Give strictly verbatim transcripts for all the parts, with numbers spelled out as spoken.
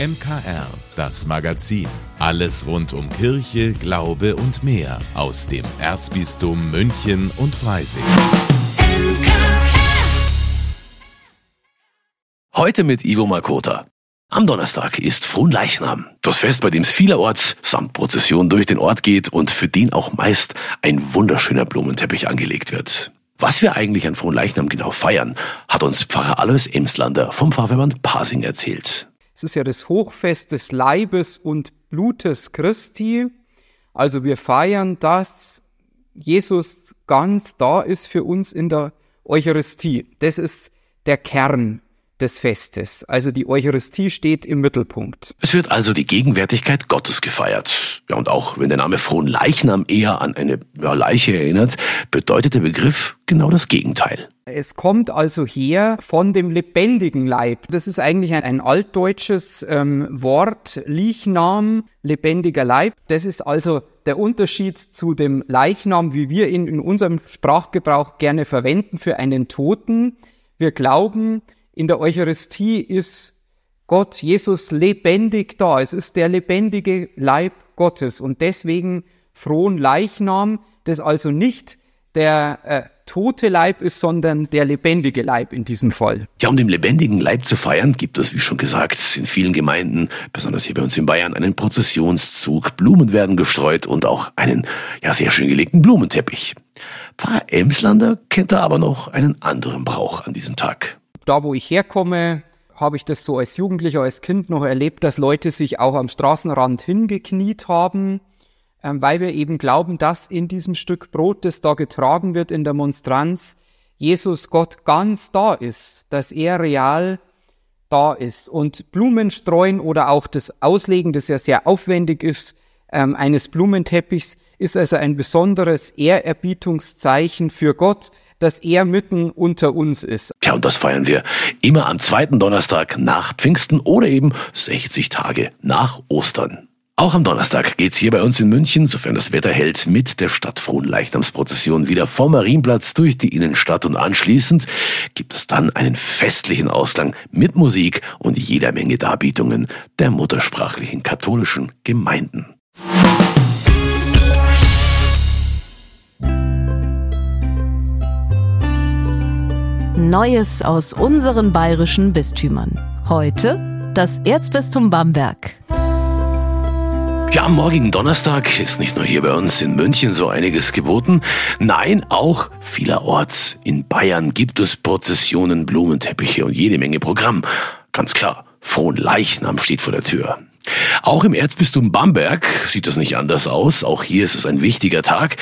M K R, das Magazin. Alles rund um Kirche, Glaube und mehr aus dem Erzbistum München und Freising. Heute mit Ivo Makota. Am Donnerstag ist Fronleichnam, das Fest, bei dem es vielerorts samt Prozession durch den Ort geht und für den auch meist ein wunderschöner Blumenteppich angelegt wird. Was wir eigentlich an Fronleichnam genau feiern, hat uns Pfarrer Alois Emslander vom Pfarrverband Pasing erzählt. Es ist ja das Hochfest des Leibes und Blutes Christi. Also wir feiern, dass Jesus ganz da ist für uns in der Eucharistie. Das ist der Kern des Festes. Also die Eucharistie steht im Mittelpunkt. Es wird also die Gegenwärtigkeit Gottes gefeiert. Ja, und auch wenn der Name Fronleichnam eher an eine ja, Leiche erinnert, bedeutet der Begriff genau das Gegenteil. Es kommt also her von dem lebendigen Leib. Das ist eigentlich ein, ein altdeutsches ähm, Wort, Leichnam, lebendiger Leib. Das ist also der Unterschied zu dem Leichnam, wie wir ihn in unserem Sprachgebrauch gerne verwenden für einen Toten. Wir glauben, in der Eucharistie ist Gott, Jesus, lebendig da. Es ist der lebendige Leib Gottes. Und deswegen Fronleichnam, das also nicht der äh, tote Leib ist, sondern der lebendige Leib in diesem Fall. Ja, um den lebendigen Leib zu feiern, gibt es, wie schon gesagt, in vielen Gemeinden, besonders hier bei uns in Bayern, einen Prozessionszug. Blumen werden gestreut und auch einen ja sehr schön gelegten Blumenteppich. Pfarrer Emslander kennt da aber noch einen anderen Brauch an diesem Tag. Da, wo ich herkomme, habe ich das so als Jugendlicher, als Kind noch erlebt, dass Leute sich auch am Straßenrand hingekniet haben, weil wir eben glauben, dass in diesem Stück Brot, das da getragen wird in der Monstranz, Jesus Gott ganz da ist, dass er real da ist. Und Blumen streuen oder auch das Auslegen, das ja sehr aufwendig ist, eines Blumenteppichs, ist also ein besonderes Ehrerbietungszeichen für Gott, dass er mitten unter uns ist. Tja, und das feiern wir immer am zweiten Donnerstag nach Pfingsten oder eben sechzig Tage nach Ostern. Auch am Donnerstag geht's hier bei uns in München, sofern das Wetter hält, mit der Stadtfronleichnamsprozession wieder vom Marienplatz durch die Innenstadt und anschließend gibt es dann einen festlichen Ausgang mit Musik und jeder Menge Darbietungen der muttersprachlichen katholischen Gemeinden. Neues aus unseren bayerischen Bistümern. Heute das Erzbistum Bamberg. Ja, am morgigen Donnerstag ist nicht nur hier bei uns in München so einiges geboten, nein, auch vielerorts in Bayern gibt es Prozessionen, Blumenteppiche und jede Menge Programm. Ganz klar, Fronleichnam steht vor der Tür. Auch im Erzbistum Bamberg sieht das nicht anders aus. Auch hier ist es ein wichtiger Tag,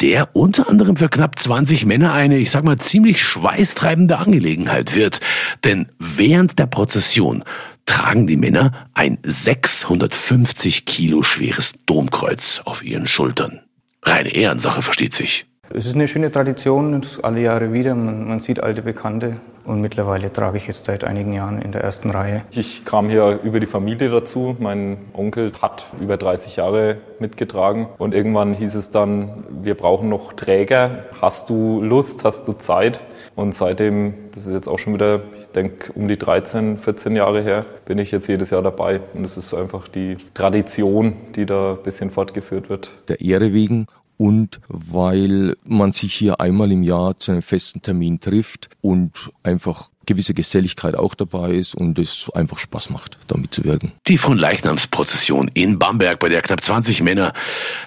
der unter anderem für knapp zwanzig Männer eine, ich sag mal, ziemlich schweißtreibende Angelegenheit wird. Denn während der Prozession tragen die Männer ein sechshundertfünfzig Kilo schweres Domkreuz auf ihren Schultern. Reine Ehrensache, versteht sich. Es ist eine schöne Tradition, alle Jahre wieder. Man, man sieht alte Bekannte. Und mittlerweile trage ich jetzt seit einigen Jahren in der ersten Reihe. Ich kam hier über die Familie dazu. Mein Onkel hat über dreißig Jahre mitgetragen. Und irgendwann hieß es dann, wir brauchen noch Träger. Hast du Lust? Hast du Zeit? Und seitdem, das ist jetzt auch schon wieder, ich denke, um die dreizehn, vierzehn Jahre her, bin ich jetzt jedes Jahr dabei. Und es ist einfach die Tradition, die da ein bisschen fortgeführt wird. Der Ehre wegen. Und weil man sich hier einmal im Jahr zu einem festen Termin trifft und einfach gewisse Geselligkeit auch dabei ist und es einfach Spaß macht, damit zu wirken. Die Fronleichnamsprozession in Bamberg, bei der knapp zwanzig Männer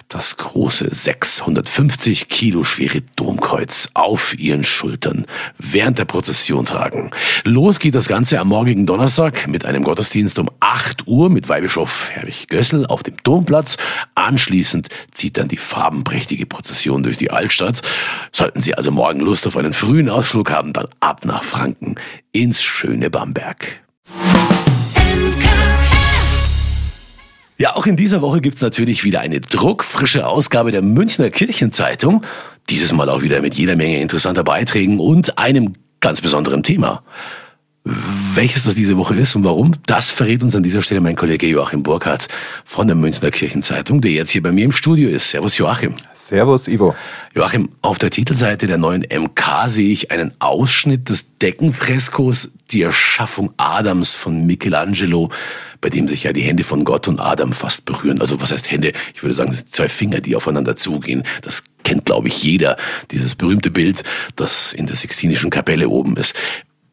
das große sechshundertfünfzig Kilo schwere Domkreuz auf ihren Schultern während der Prozession tragen. Los geht das Ganze am morgigen Donnerstag mit einem Gottesdienst um acht Uhr mit Weihbischof Herwig Gössel auf dem Domplatz. Anschließend zieht dann die farbenprächtige Prozession durch die Altstadt. Sollten Sie also morgen Lust auf einen frühen Ausflug haben, dann ab nach Franken ins schöne Bamberg. Ja, auch in dieser Woche gibt's natürlich wieder eine druckfrische Ausgabe der Münchner Kirchenzeitung. Dieses Mal auch wieder mit jeder Menge interessanter Beiträgen und einem ganz besonderen Thema. Welches das diese Woche ist und warum, das verrät uns an dieser Stelle mein Kollege Joachim Burkhardt von der Münchner Kirchenzeitung, der jetzt hier bei mir im Studio ist. Servus Joachim. Servus Ivo. Joachim, auf der Titelseite der neuen M K sehe ich einen Ausschnitt des Deckenfreskos Die Erschaffung Adams von Michelangelo, bei dem sich ja die Hände von Gott und Adam fast berühren. Also was heißt Hände? Ich würde sagen, zwei Finger, die aufeinander zugehen. Das kennt, glaube ich, jeder. Dieses berühmte Bild, das in der Sixtinischen Kapelle oben ist.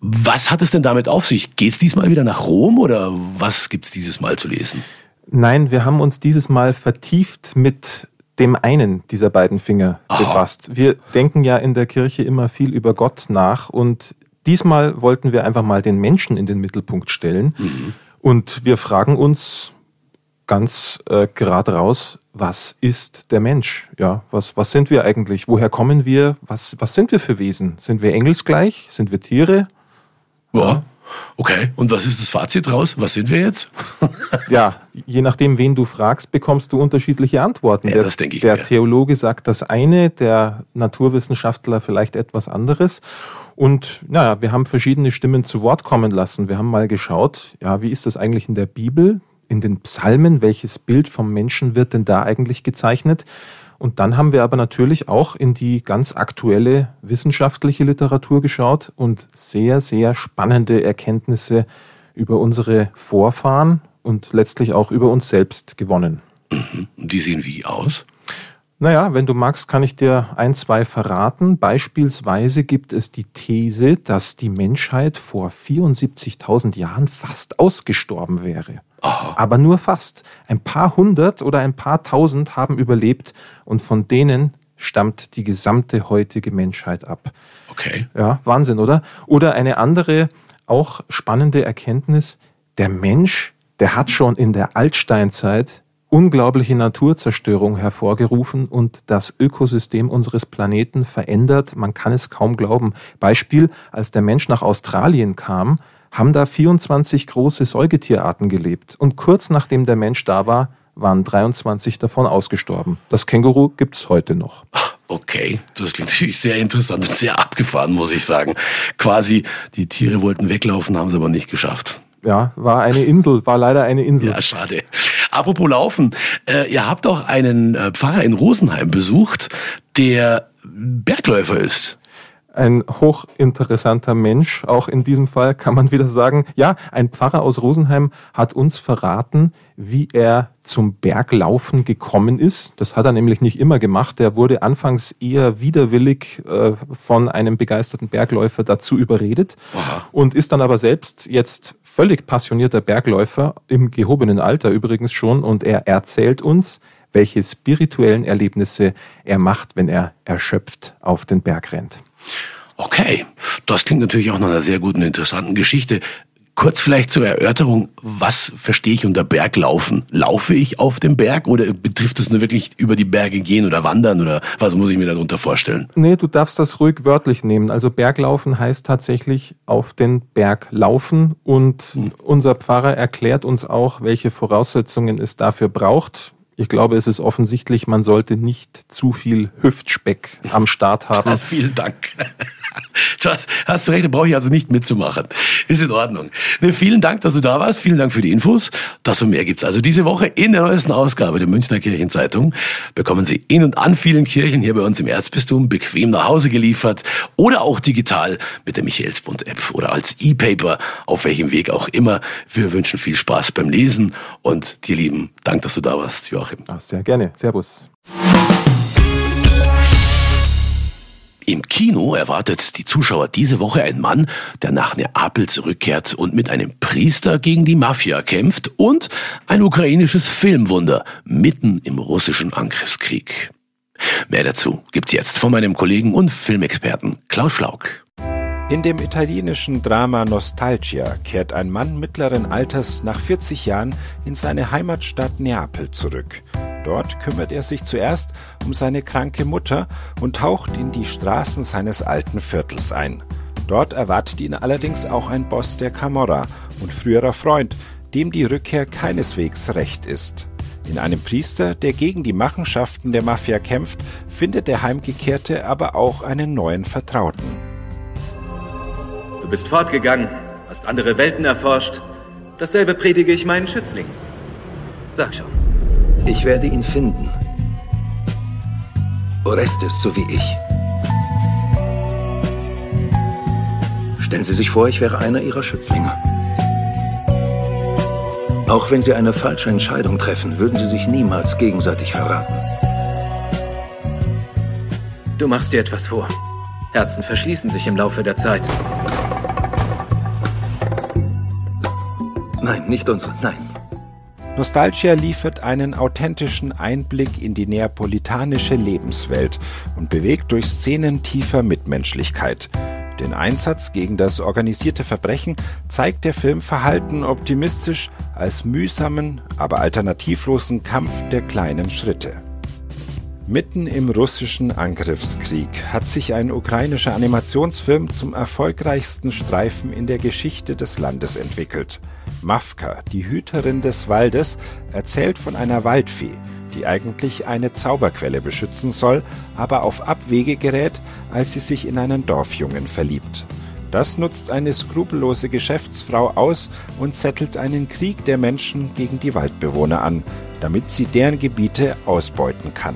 Was hat es denn damit auf sich? Geht's diesmal wieder nach Rom oder was gibt's dieses Mal zu lesen? Nein, wir haben uns dieses Mal vertieft mit dem einen dieser beiden Finger Aha. befasst. Wir denken ja in der Kirche immer viel über Gott nach und diesmal wollten wir einfach mal den Menschen in den Mittelpunkt stellen. Mhm. Und wir fragen uns ganz äh, gerade raus, was ist der Mensch? Ja, was, was sind wir eigentlich? Woher kommen wir? Was, was sind wir für Wesen? Sind wir engelsgleich? Sind wir Tiere? Ja, okay. Und was ist das Fazit draus? Was sind wir jetzt? Ja, je nachdem, wen du fragst, bekommst du unterschiedliche Antworten. Ja, der das denke ich der mir. Theologe sagt das eine, der Naturwissenschaftler vielleicht etwas anderes. Und naja, wir haben verschiedene Stimmen zu Wort kommen lassen. Wir haben mal geschaut, ja, wie ist das eigentlich in der Bibel, in den Psalmen? Welches Bild vom Menschen wird denn da eigentlich gezeichnet? Und dann haben wir aber natürlich auch in die ganz aktuelle wissenschaftliche Literatur geschaut und sehr, sehr spannende Erkenntnisse über unsere Vorfahren und letztlich auch über uns selbst gewonnen. Mhm. Die sehen wie aus? Naja, wenn du magst, kann ich dir ein, zwei verraten. Beispielsweise gibt es die These, dass die Menschheit vor vierundsiebzigtausend Jahren fast ausgestorben wäre. Aber nur fast. Ein paar hundert oder ein paar tausend haben überlebt und von denen stammt die gesamte heutige Menschheit ab. Okay. Ja, Wahnsinn, oder? Oder eine andere, auch spannende Erkenntnis, der Mensch, der hat schon in der Altsteinzeit unglaubliche Naturzerstörung hervorgerufen und das Ökosystem unseres Planeten verändert. Man kann es kaum glauben. Beispiel, als der Mensch nach Australien kam, haben da vierundzwanzig große Säugetierarten gelebt. Und kurz nachdem der Mensch da war, waren dreiundzwanzig davon ausgestorben. Das Känguru gibt's heute noch. Okay, das klingt natürlich sehr interessant und sehr abgefahren, muss ich sagen. Quasi, die Tiere wollten weglaufen, haben es aber nicht geschafft. Ja, war eine Insel, war leider eine Insel. Ja, schade. Apropos Laufen, äh, ihr habt auch einen Pfarrer in Rosenheim besucht, der Bergläufer ist. Ein hochinteressanter Mensch, auch in diesem Fall kann man wieder sagen, ja, ein Pfarrer aus Rosenheim hat uns verraten, wie er zum Berglaufen gekommen ist. Das hat er nämlich nicht immer gemacht. Er wurde anfangs eher widerwillig äh, von einem begeisterten Bergläufer dazu überredet Aha. und ist dann aber selbst jetzt völlig passionierter Bergläufer, im gehobenen Alter übrigens schon, und er erzählt uns, welche spirituellen Erlebnisse er macht, wenn er erschöpft auf den Berg rennt. Okay, das klingt natürlich auch nach einer sehr guten, interessanten Geschichte. Kurz vielleicht zur Erörterung, was verstehe ich unter Berglaufen? Laufe ich auf dem Berg oder betrifft es nur wirklich über die Berge gehen oder wandern oder was muss ich mir darunter vorstellen? Nee, du darfst das ruhig wörtlich nehmen. Also Berglaufen heißt tatsächlich auf den Berg laufen und hm. unser Pfarrer erklärt uns auch, welche Voraussetzungen es dafür braucht. Ich glaube, es ist offensichtlich, man sollte nicht zu viel Hüftspeck am Start haben. Ja, vielen Dank. Das, hast du recht, da brauche ich also nicht mitzumachen. Ist in Ordnung. Ne, vielen Dank, dass du da warst. Vielen Dank für die Infos. Das und mehr gibt es also diese Woche in der neuesten Ausgabe der Münchner Kirchenzeitung. Bekommen Sie in und an vielen Kirchen hier bei uns im Erzbistum bequem nach Hause geliefert oder auch digital mit der Michaelsbund-App oder als E-Paper, auf welchem Weg auch immer. Wir wünschen viel Spaß beim Lesen und dir, Lieben, Dank, dass du da warst, Joachim. Ach, sehr gerne. Servus. Im Kino erwartet die Zuschauer diese Woche ein Mann, der nach Neapel zurückkehrt und mit einem Priester gegen die Mafia kämpft und ein ukrainisches Filmwunder mitten im russischen Angriffskrieg. Mehr dazu gibt's jetzt von meinem Kollegen und Filmexperten Klaus Schlaug. In dem italienischen Drama Nostalgia kehrt ein Mann mittleren Alters nach vierzig Jahren in seine Heimatstadt Neapel zurück. Dort kümmert er sich zuerst um seine kranke Mutter und taucht in die Straßen seines alten Viertels ein. Dort erwartet ihn allerdings auch ein Boss der Camorra und früherer Freund, dem die Rückkehr keineswegs recht ist. In einem Priester, der gegen die Machenschaften der Mafia kämpft, findet der Heimgekehrte aber auch einen neuen Vertrauten. Du bist fortgegangen, hast andere Welten erforscht. Dasselbe predige ich meinen Schützlingen. Sag schon. Ich werde ihn finden. Orestes, so wie ich. Stellen Sie sich vor, ich wäre einer Ihrer Schützlinge. Auch wenn Sie eine falsche Entscheidung treffen, würden Sie sich niemals gegenseitig verraten. Du machst dir etwas vor. Herzen verschließen sich im Laufe der Zeit. Nein, nicht unsere, nein. Nostalgia liefert einen authentischen Einblick in die neapolitanische Lebenswelt und bewegt durch Szenen tiefer Mitmenschlichkeit. Den Einsatz gegen das organisierte Verbrechen zeigt der Film verhalten optimistisch als mühsamen, aber alternativlosen Kampf der kleinen Schritte. Mitten im russischen Angriffskrieg hat sich ein ukrainischer Animationsfilm zum erfolgreichsten Streifen in der Geschichte des Landes entwickelt. Mafka, die Hüterin des Waldes, erzählt von einer Waldfee, die eigentlich eine Zauberquelle beschützen soll, aber auf Abwege gerät, als sie sich in einen Dorfjungen verliebt. Das nutzt eine skrupellose Geschäftsfrau aus und zettelt einen Krieg der Menschen gegen die Waldbewohner an, damit sie deren Gebiete ausbeuten kann.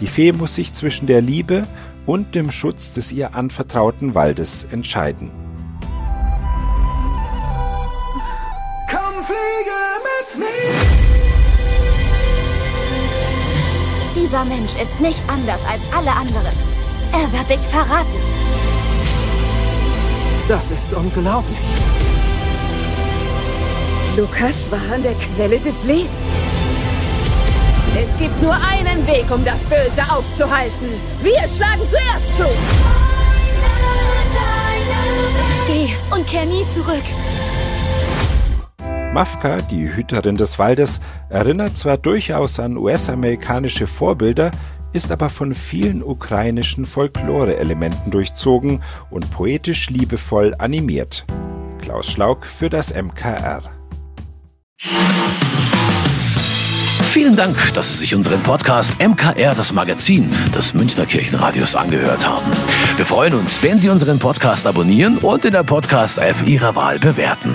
Die Fee muss sich zwischen der Liebe und dem Schutz des ihr anvertrauten Waldes entscheiden. Komm, fliege mit mir! Dieser Mensch ist nicht anders als alle anderen. Er wird dich verraten. Das ist unglaublich. Lukas war an der Quelle des Lebens. Es gibt nur einen Weg, um das Böse aufzuhalten. Wir schlagen zuerst zu. Geh und kehr nie zurück. Mafka, die Hüterin des Waldes, erinnert zwar durchaus an U S-amerikanische Vorbilder, ist aber von vielen ukrainischen Folklore-Elementen durchzogen und poetisch liebevoll animiert. Klaus Schlaug für das M K R. Vielen Dank, dass Sie sich unseren Podcast M K R, das Magazin des Münchner Kirchenradios, angehört haben. Wir freuen uns, wenn Sie unseren Podcast abonnieren und in der Podcast-App Ihrer Wahl bewerten.